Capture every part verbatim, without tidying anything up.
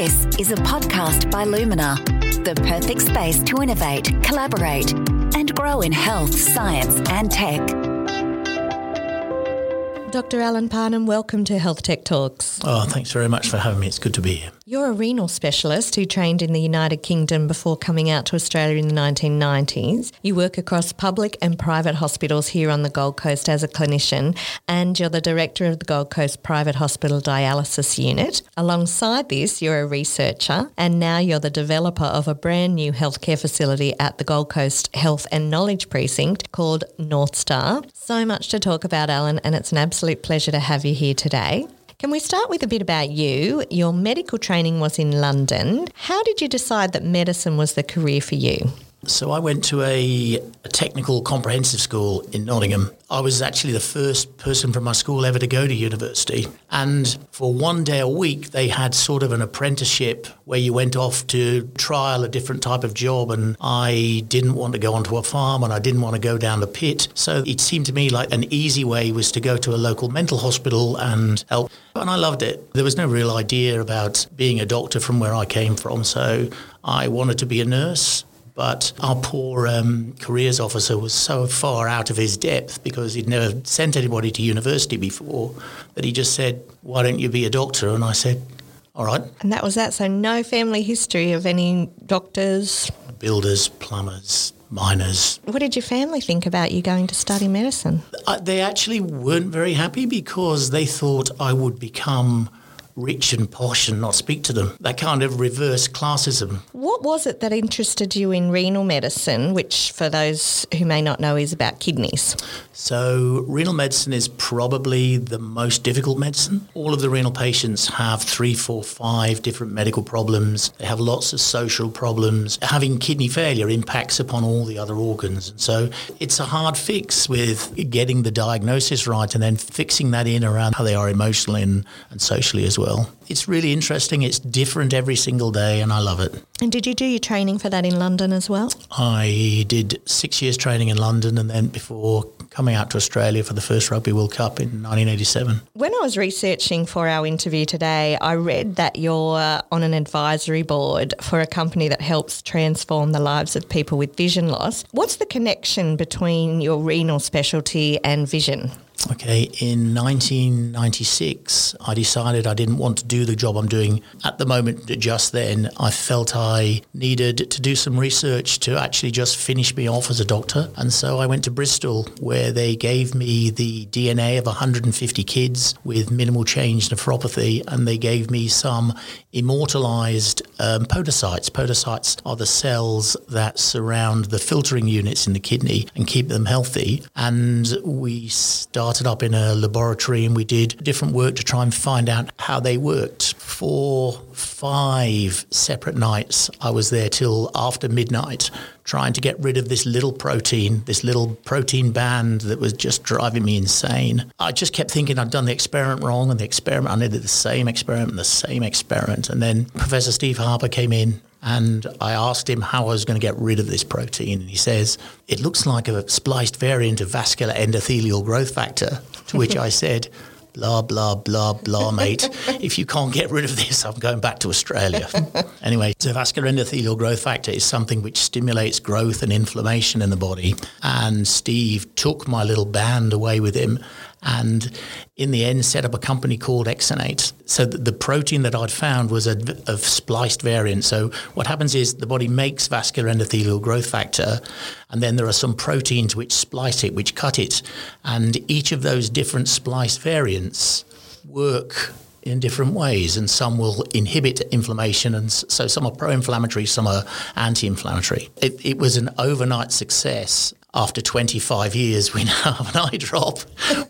This is a podcast by Lumina, the perfect space to innovate, collaborate, and grow in health, science, and tech. Doctor Alan Parnham, welcome to Health Tech Talks. Oh, thanks very much for having me. It's good to be here. You're a renal specialist who trained in the United Kingdom before coming out to Australia in the nineteen nineties. You work across public and private hospitals here on the Gold Coast as a clinician, and you're the director of the Gold Coast Private Hospital Dialysis Unit. Alongside this, you're a researcher, and now you're the developer of a brand new healthcare facility at the Gold Coast Health and Knowledge Precinct called North Star. So much to talk about, Alan, and it's an absolute Absolute pleasure to have you here today. Can we start with a bit about you? Your medical training was in London. How did you decide that medicine was the career for you? So I went to a, a technical comprehensive school in Nottingham. I was actually the first person from my school ever to go to university. And for one day a week, they had sort of an apprenticeship where you went off to trial a different type of job. And I didn't want to go onto a farm and I didn't want to go down the pit. So it seemed to me like an easy way was to go to a local mental hospital and help. And I loved it. There was no real idea about being a doctor from where I came from. So I wanted to be a nurse. But our poor um, careers officer was so far out of his depth because he'd never sent anybody to university before that he just said, why don't you be a doctor? And I said, all right. And that was that. So no family history of any doctors? Builders, plumbers, miners. What did your family think about you going to study medicine? Uh, they actually weren't very happy because they thought I would become rich and posh and not speak to them. That kind of reverse classism. What was it that interested you in renal medicine, which for those who may not know is about kidneys? So renal medicine is probably the most difficult medicine. All of the renal patients have three, four, five different medical problems. They have lots of social problems. Having kidney failure impacts upon all the other organs. And so it's a hard fix with getting the diagnosis right and then fixing that in around how they are emotionally and, and socially as well. Well, it's really interesting. It's different every single day and I love it. And did you do your training for that in London as well? I did six years training in London and then before coming out to Australia for the first Rugby World Cup in nineteen eighty-seven. When I was researching for our interview today, I read that you're on an advisory board for a company that helps transform the lives of people with vision loss. What's the connection between your renal specialty and vision? Okay, in nineteen ninety-six, I decided I didn't want to do the job I'm doing at the moment. Just then, I felt I needed to do some research to actually just finish me off as a doctor. And so I went to Bristol, where they gave me the D N A of one hundred fifty kids with minimal change nephropathy, and they gave me some immortalized um, podocytes. Podocytes are the cells that surround the filtering units in the kidney and keep them healthy. And we started up in a laboratory and we did different work to try and find out how they worked. For five separate nights, I was there till after midnight trying to get rid of this little protein, this little protein band that was just driving me insane. I just kept thinking I'd done the experiment wrong and the experiment, I did the same experiment and the same experiment. And then Professor Steve Harper came in and I asked him how I was going to get rid of this protein. And he says, it looks like a spliced variant of vascular endothelial growth factor, to which I said, blah, blah, blah, blah, mate. If you can't get rid of this, I'm going back to Australia. Anyway, so vascular endothelial growth factor is something which stimulates growth and inflammation in the body. And Steve took my little band away with him and in the end set up a company called Exonate. So the protein that I'd found was a, a spliced variant. So what happens is the body makes vascular endothelial growth factor, and then there are some proteins which splice it, which cut it. And each of those different splice variants work in different ways, and some will inhibit inflammation, and so some are pro-inflammatory, some are anti-inflammatory. It, it was an overnight success. After twenty-five years, we now have an eye drop,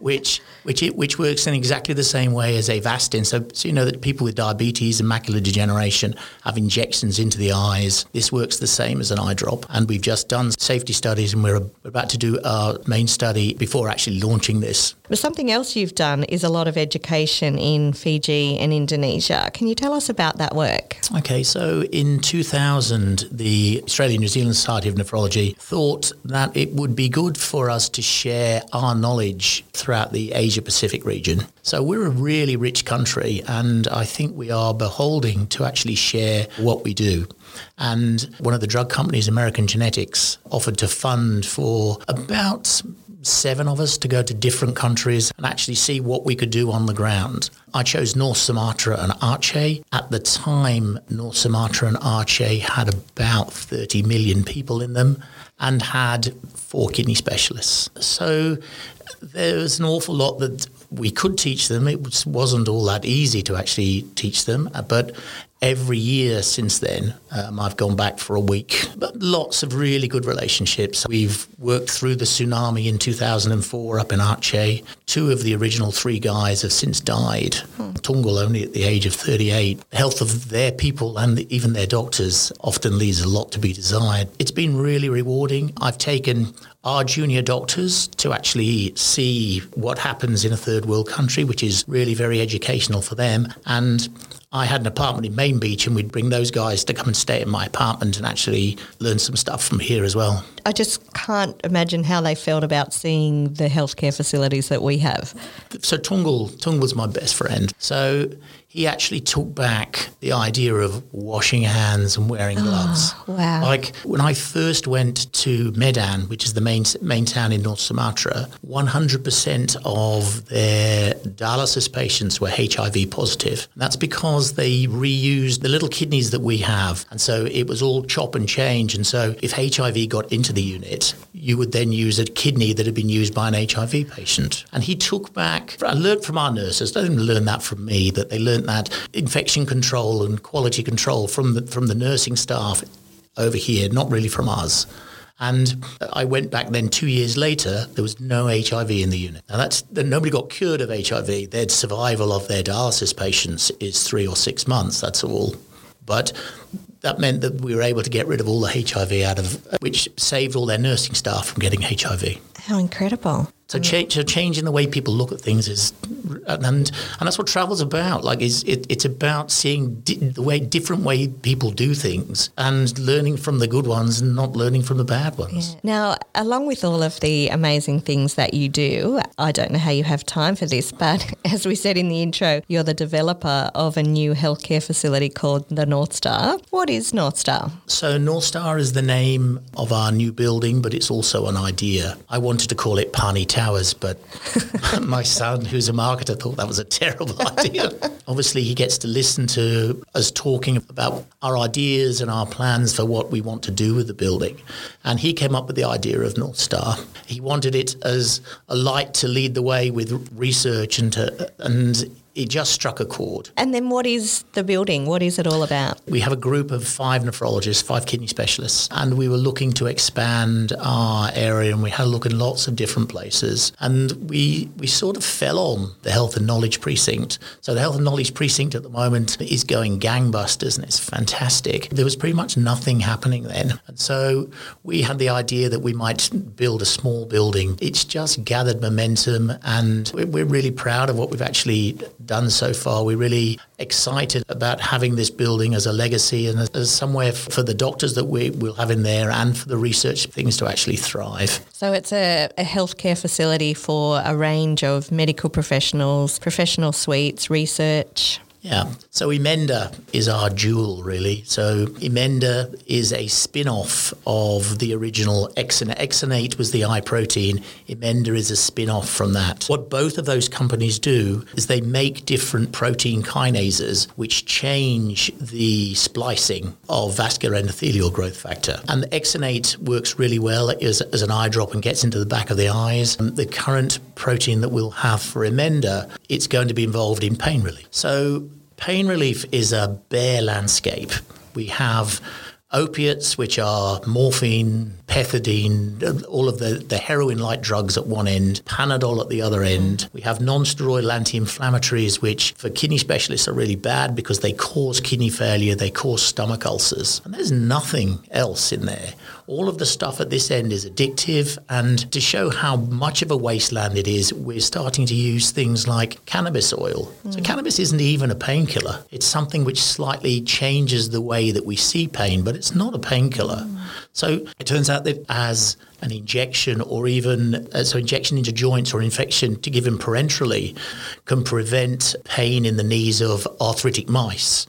which which it, which works in exactly the same way as Avastin. So, so you know that people with diabetes and macular degeneration have injections into the eyes. This works the same as an eye drop. And we've just done safety studies and we're about to do our main study before actually launching this. But something else you've done is a lot of education in Fiji and Indonesia. Can you tell us about that work? Okay, so in two thousand, the Australian New Zealand Society of Nephrology thought that it it would be good for us to share our knowledge throughout the Asia-Pacific region. So we're a really rich country, and I think we are beholden to actually share what we do. And one of the drug companies, American Genetics, offered to fund for about seven of us to go to different countries and actually see what we could do on the ground. I chose North Sumatra and Aceh. At the time, North Sumatra and Aceh had about thirty million people in them and had four kidney specialists. So there was an awful lot that we could teach them. It wasn't all that easy to actually teach them, but every year since then, um, I've gone back for a week. But lots of really good relationships. We've worked through the tsunami in two thousand four up in Aceh. Two of the original three guys have since died. Hmm. Tungal only at the age of thirty-eight. The health of their people and the, even their doctors often leaves a lot to be desired. It's been really rewarding. I've taken our junior doctors to actually see what happens in a third world country, which is really very educational for them. And I had an apartment in Main Beach, and we'd bring those guys to come and stay in my apartment and actually learn some stuff from here as well. I just can't imagine how they felt about seeing the healthcare facilities that we have. So Tungal, Tungal's my best friend. So he actually took back the idea of washing hands and wearing gloves. Oh, wow. Like when I first went to Medan, which is the main main town in North Sumatra, one hundred percent of their dialysis patients were H I V positive. And that's because they reused the little kidneys that we have. And so it was all chop and change. And so if H I V got into the unit, you would then use a kidney that had been used by an H I V patient. And he took back, I learned from our nurses, they didn't learn that from me, that they learned that infection control and quality control from the, from the nursing staff over here, not really from us. And I went back then two years later, there was no H I V in the unit. Now, that's nobody got cured of H I V. Their survival of their dialysis patients is three or six months, that's all. But that meant that we were able to get rid of all the H I V out of, which saved all their nursing staff from getting H I V. How incredible. So, change, so changing the way people look at things is, and and that's what travel's about. Like, is it, it's about seeing di- the way different way people do things and learning from the good ones and not learning from the bad ones. Yeah. Now, along with all of the amazing things that you do, I don't know how you have time for this, but as we said in the intro, you're the developer of a new healthcare facility called the North Star. What is North Star? So North Star is the name of our new building, but it's also an idea. I wanted to call it Pani Town Hours, but my son, who's a marketer, thought that was a terrible idea. Obviously, he gets to listen to us talking about our ideas and our plans for what we want to do with the building. And he came up with the idea of North Star. He wanted it as a light to lead the way with research, and to, and it just struck a chord. And then what is the building? What is it all about? We have a group of five nephrologists, five kidney specialists, and we were looking to expand our area, and we had a look in lots of different places. And we we sort of fell on the Health and Knowledge Precinct. So the Health and Knowledge Precinct at the moment is going gangbusters, and it's fantastic. There was pretty much nothing happening then. And so we had the idea that we might build a small building. It's just gathered momentum, and we're really proud of what we've actually done so far. We're really excited about having this building as a legacy and as, as somewhere f- for the doctors that we will have in there, and for the research things to actually thrive. So it's a, a healthcare facility for a range of medical professionals, professional suites, research. Yeah. So Emenda is our jewel, really. So Emenda is a spin-off of the original Exonate. Exonate was the eye protein. Emenda is a spin-off from that. What both of those companies do is they make different protein kinases which change the splicing of vascular endothelial growth factor. And the Exonate works really well as, as an eye drop and gets into the back of the eyes. And the current protein that we'll have for Emenda, it's going to be involved in pain relief. So pain relief is a bare landscape. We have opiates, which are morphine, pethidine, all of the, the heroin-like drugs at one end, Panadol at the other end. We have non-steroidal anti-inflammatories, which for kidney specialists are really bad because they cause kidney failure, they cause stomach ulcers. And there's nothing else in there. all of the stuff at this end is addictive. And to show how much of a wasteland it is, we're starting to use things like cannabis oil. Mm. So cannabis isn't even a painkiller. It's something which slightly changes the way that we see pain, but it's not a painkiller. Mm. So it turns out that as an injection or even uh, so injection into joints or infection to give him parenterally can prevent pain in the knees of arthritic mice.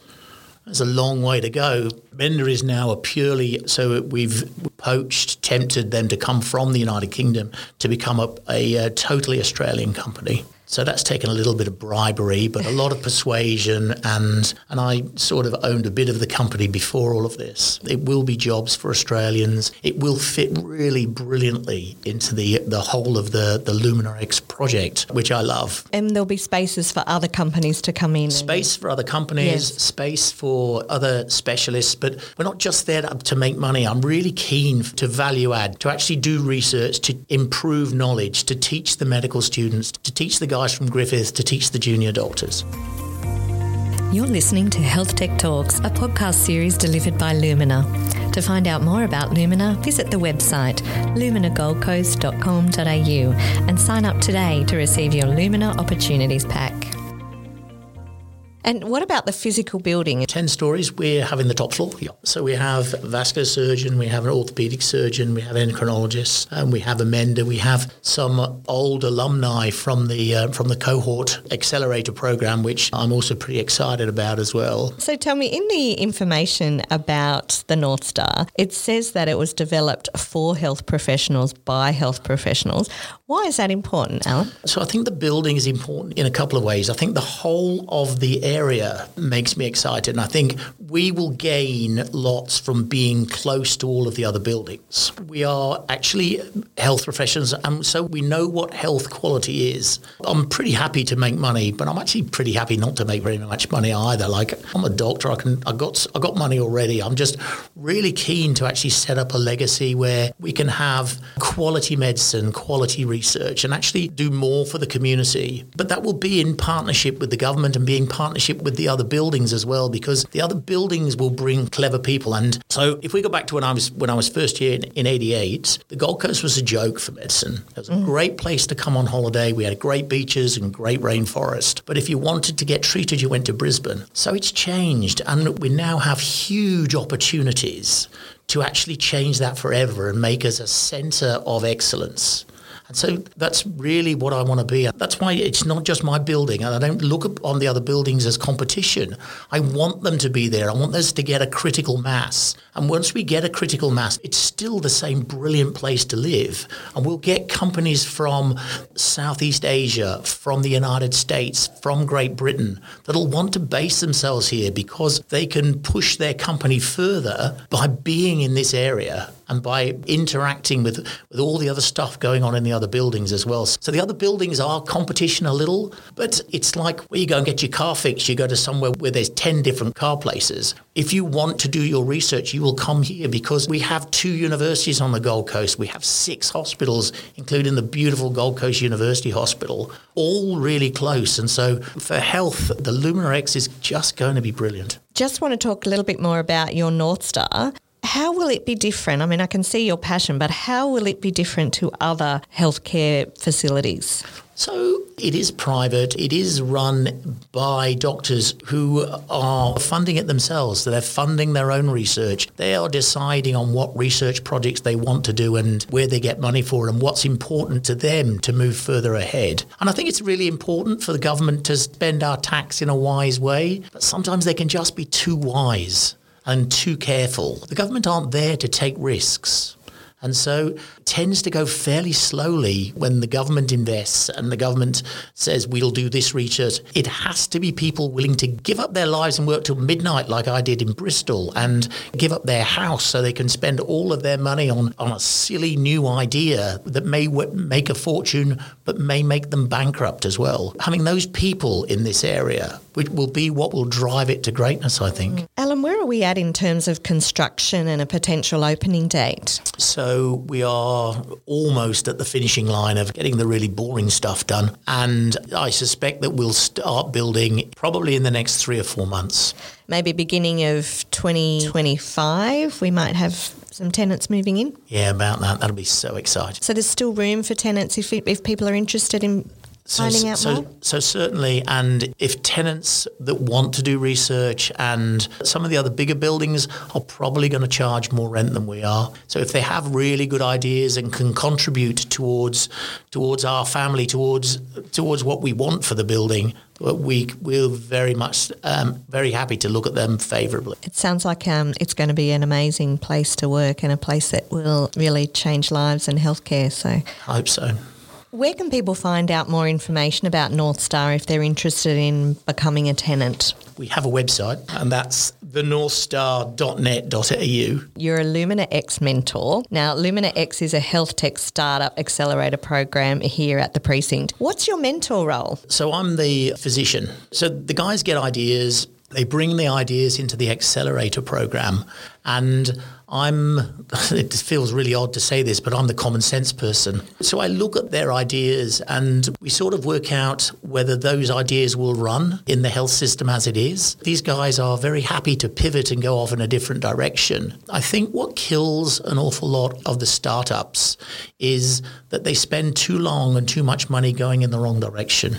There's a long way to go. Emenda is now a purely, so we've poached, tempted them to come from the United Kingdom to become a, a, a totally Australian company. So that's taken a little bit of bribery, but a lot of persuasion, and and I sort of owned a bit of the company before all of this. It will be jobs for Australians. It will fit really brilliantly into the the whole of the, the Lumina X project, which I love. And there'll be spaces for other companies to come in. Space and... for other companies, yes. Space for other specialists, but we're not just there to make money. I'm really keen to value add, to actually do research, to improve knowledge, to teach the medical students, to teach the guys from Griffith, to teach the junior doctors. You're listening to Health Tech Talks, a podcast series delivered by Lumina. To find out more about Lumina, visit the website lumina gold coast dot com dot a u and sign up today to receive your Lumina Opportunities Pack. And what about the physical building? Ten stories, we're having the top floor. Yeah. So we have a vascular surgeon, we have an orthopaedic surgeon, we have endocrinologists, and we have Emenda. We have some old alumni from the uh, from the cohort accelerator program, which I'm also pretty excited about as well. So tell me, in the information about the North Star, it says that it was developed for health professionals by health professionals. Why is that important, Alan? So I think the building is important in a couple of ways. I think the whole of the area makes me excited, and I think we will gain lots from being close to all of the other buildings. We are actually health professionals, and so we know what health quality is. I'm pretty happy to make money, but I'm actually pretty happy not to make very much money either. Like, I'm a doctor, I can, I got, I got money already. I'm just really keen to actually set up a legacy where we can have quality medicine, quality research. Research and actually do more for the community. But that will be in partnership with the government and be in partnership with the other buildings as well, because the other buildings will bring clever people. And so if we go back to when I was when I was first year in, in eighty-eight, the Gold Coast was a joke for medicine. It was a mm. great place to come on holiday. We had great beaches and great rainforest. But if you wanted to get treated, you went to Brisbane. So it's changed, and we now have huge opportunities to actually change that forever and make us a centre of excellence. And so that's really what I want to be. That's why it's not just my building, and I don't look on the other buildings as competition. I want them to be there. I want us to get a critical mass. And once we get a critical mass, it's still the same brilliant place to live. And we'll get companies from Southeast Asia, from the United States, from Great Britain, that'll want to base themselves here because they can push their company further by being in this area and by interacting with, with all the other stuff going on in the other buildings as well. So the other buildings are competition a little, but it's like where you go and get your car fixed, you go to somewhere where there's ten different car places. If you want to do your research, you will come here because we have two universities on the Gold Coast. We have six hospitals, including the beautiful Gold Coast University Hospital, all really close. And so for health, the Lumina X is just going to be brilliant. Just want to talk a little bit more about your North Star. How will it be different? I mean, I can see your passion, but how will it be different to other healthcare facilities? So it is private. It is run by doctors who are funding it themselves. They're funding their own research. They are deciding on what research projects they want to do and where they get money for and what's important to them to move further ahead. And I think it's really important for the government to spend our tax in a wise way, but sometimes they can just be too wise and too careful. The government aren't there to take risks, and so it tends to go fairly slowly when the government invests and the government says we'll do this research. It has to be people willing to give up their lives and work till midnight like I did in Bristol, and give up their house so they can spend all of their money on, on a silly new idea that may w- make a fortune but may make them bankrupt as well. Having those people in this area which will be what will drive it to greatness, I think. Alan, where are we at in terms of construction and a potential opening date? So we are almost at the finishing line of getting the really boring stuff done, and I suspect that we'll start building probably in the next three or four months. Maybe beginning of twenty twenty-five, we might have some tenants moving in. Yeah, about that. That'll be so exciting. So there's still room for tenants if if people are interested in so, finding out so, more? So certainly, and if tenants that want to do research, and some of the other bigger buildings are probably going to charge more rent than we are. So if they have really good ideas and can contribute towards towards our family, towards towards what we want for the building, we, we're very much, um, very happy to look at them favourably. It sounds like um, it's going to be an amazing place to work and a place that will really change lives in healthcare. So I hope so. Where can people find out more information about North Star if they're interested in becoming a tenant? We have a website, and that's the north star dot net dot a u. You're a Lumina X mentor. Now, Lumina X is a health tech startup accelerator program here at the precinct. What's your mentor role? So I'm the physician. So the guys get ideas. They bring the ideas into the accelerator program, and I'm, it feels really odd to say this, but I'm the common sense person. So I look at their ideas and we sort of work out whether those ideas will run in the health system as it is. These guys are very happy to pivot and go off in a different direction. I think what kills an awful lot of the startups is that they spend too long and too much money going in the wrong direction.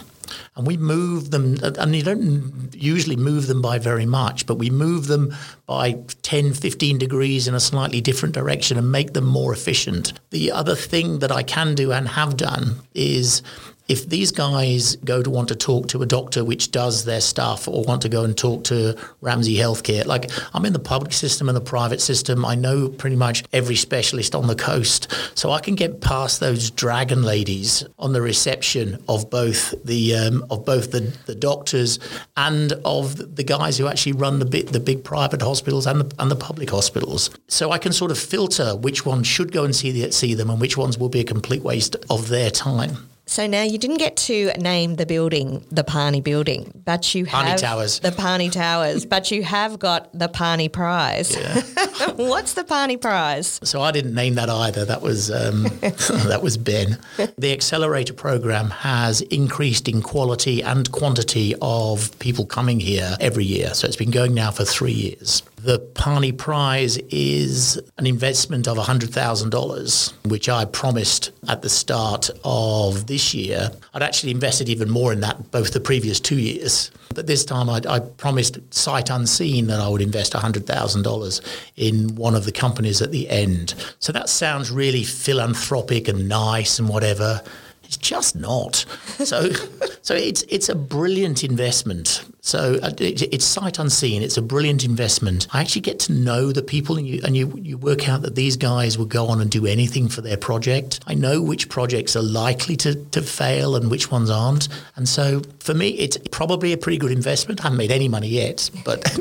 And we move them, and you don't usually move them by very much, but we move them by ten, fifteen degrees in a slightly different direction and make them more efficient. The other thing that I can do and have done is, if these guys go to want to talk to a doctor which does their stuff, or want to go and talk to Ramsey Healthcare, like I'm in the public system and the private system, I know pretty much every specialist on the coast. So I can get past those dragon ladies on the reception of both the um, of both the, the doctors and of the guys who actually run the big, the big private hospitals and the, and the public hospitals. So I can sort of filter which ones should go and see, the, see them and which ones will be a complete waste of their time. So now you didn't get to name the building, the Parney building, but you have... Parney Towers. The Parney Towers, but you have got the Parney Prize. Yeah. What's the Parney Prize? So I didn't name that either. That was um, that was Ben. The accelerator program has increased in quality and quantity of people coming here every year. So it's been going now for three years. The Parney Prize is an investment of one hundred thousand dollars, which I promised at the start of this year. I'd actually invested even more in that both the previous two years. But this time I, I promised sight unseen that I would invest one hundred thousand dollars in one of the companies at the end. So that sounds really philanthropic and nice and whatever. It's just not. So so it's it's a brilliant investment. So it, it's sight unseen. It's a brilliant investment. I actually get to know the people, and you and you, you work out that these guys will go on and do anything for their project. I know which projects are likely to, to fail and which ones aren't. And so for me, it's probably a pretty good investment. I haven't made any money yet, but...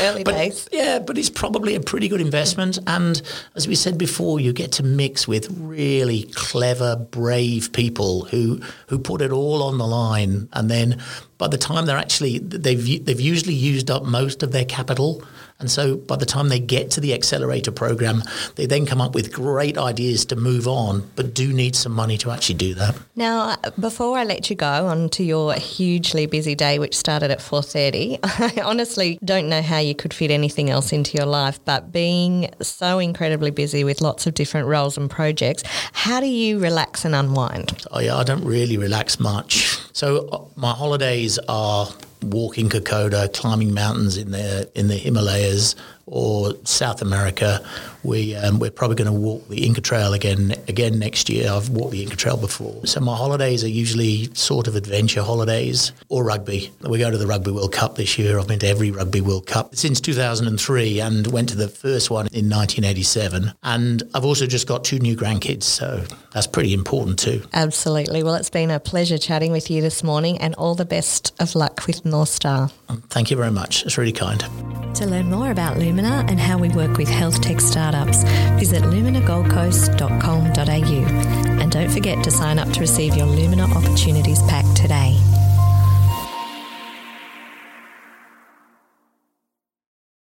Early but, days. Yeah, but it's probably a pretty good investment. And as we said before, you get to mix with really clever, brave people who who put it all on the line, and then by the time they're actually they've they've usually used up most of their capital, and so by the time they get to the accelerator program, they then come up with great ideas to move on, but do need some money to actually do that. Now, before I let you go on to your hugely busy day, which started at four thirty, I honestly don't know how you could fit anything else into your life, but being so incredibly busy with lots of different roles and projects, how do you relax and unwind? Oh yeah, I don't really relax much. So my holidays are walking Kokoda, climbing mountains in the in the Himalayas, or South America. We um, we're probably going to walk the Inca Trail again again next year. I've walked the Inca Trail before, so my holidays are usually sort of adventure holidays or rugby. We go to the Rugby World Cup this year. I've been to every Rugby World Cup since two thousand three, and went to the first one in nineteen eighty-seven. And I've also just got two new grandkids, so that's pretty important too. Absolutely. Well, it's been a pleasure chatting with you this morning, and all the best of luck with North Star. Thank you very much. It's really kind. To learn more about Lumina and how we work with health tech startups, visit lumina gold coast dot com dot a u. And don't forget to sign up to receive your Lumina Opportunities Pack today.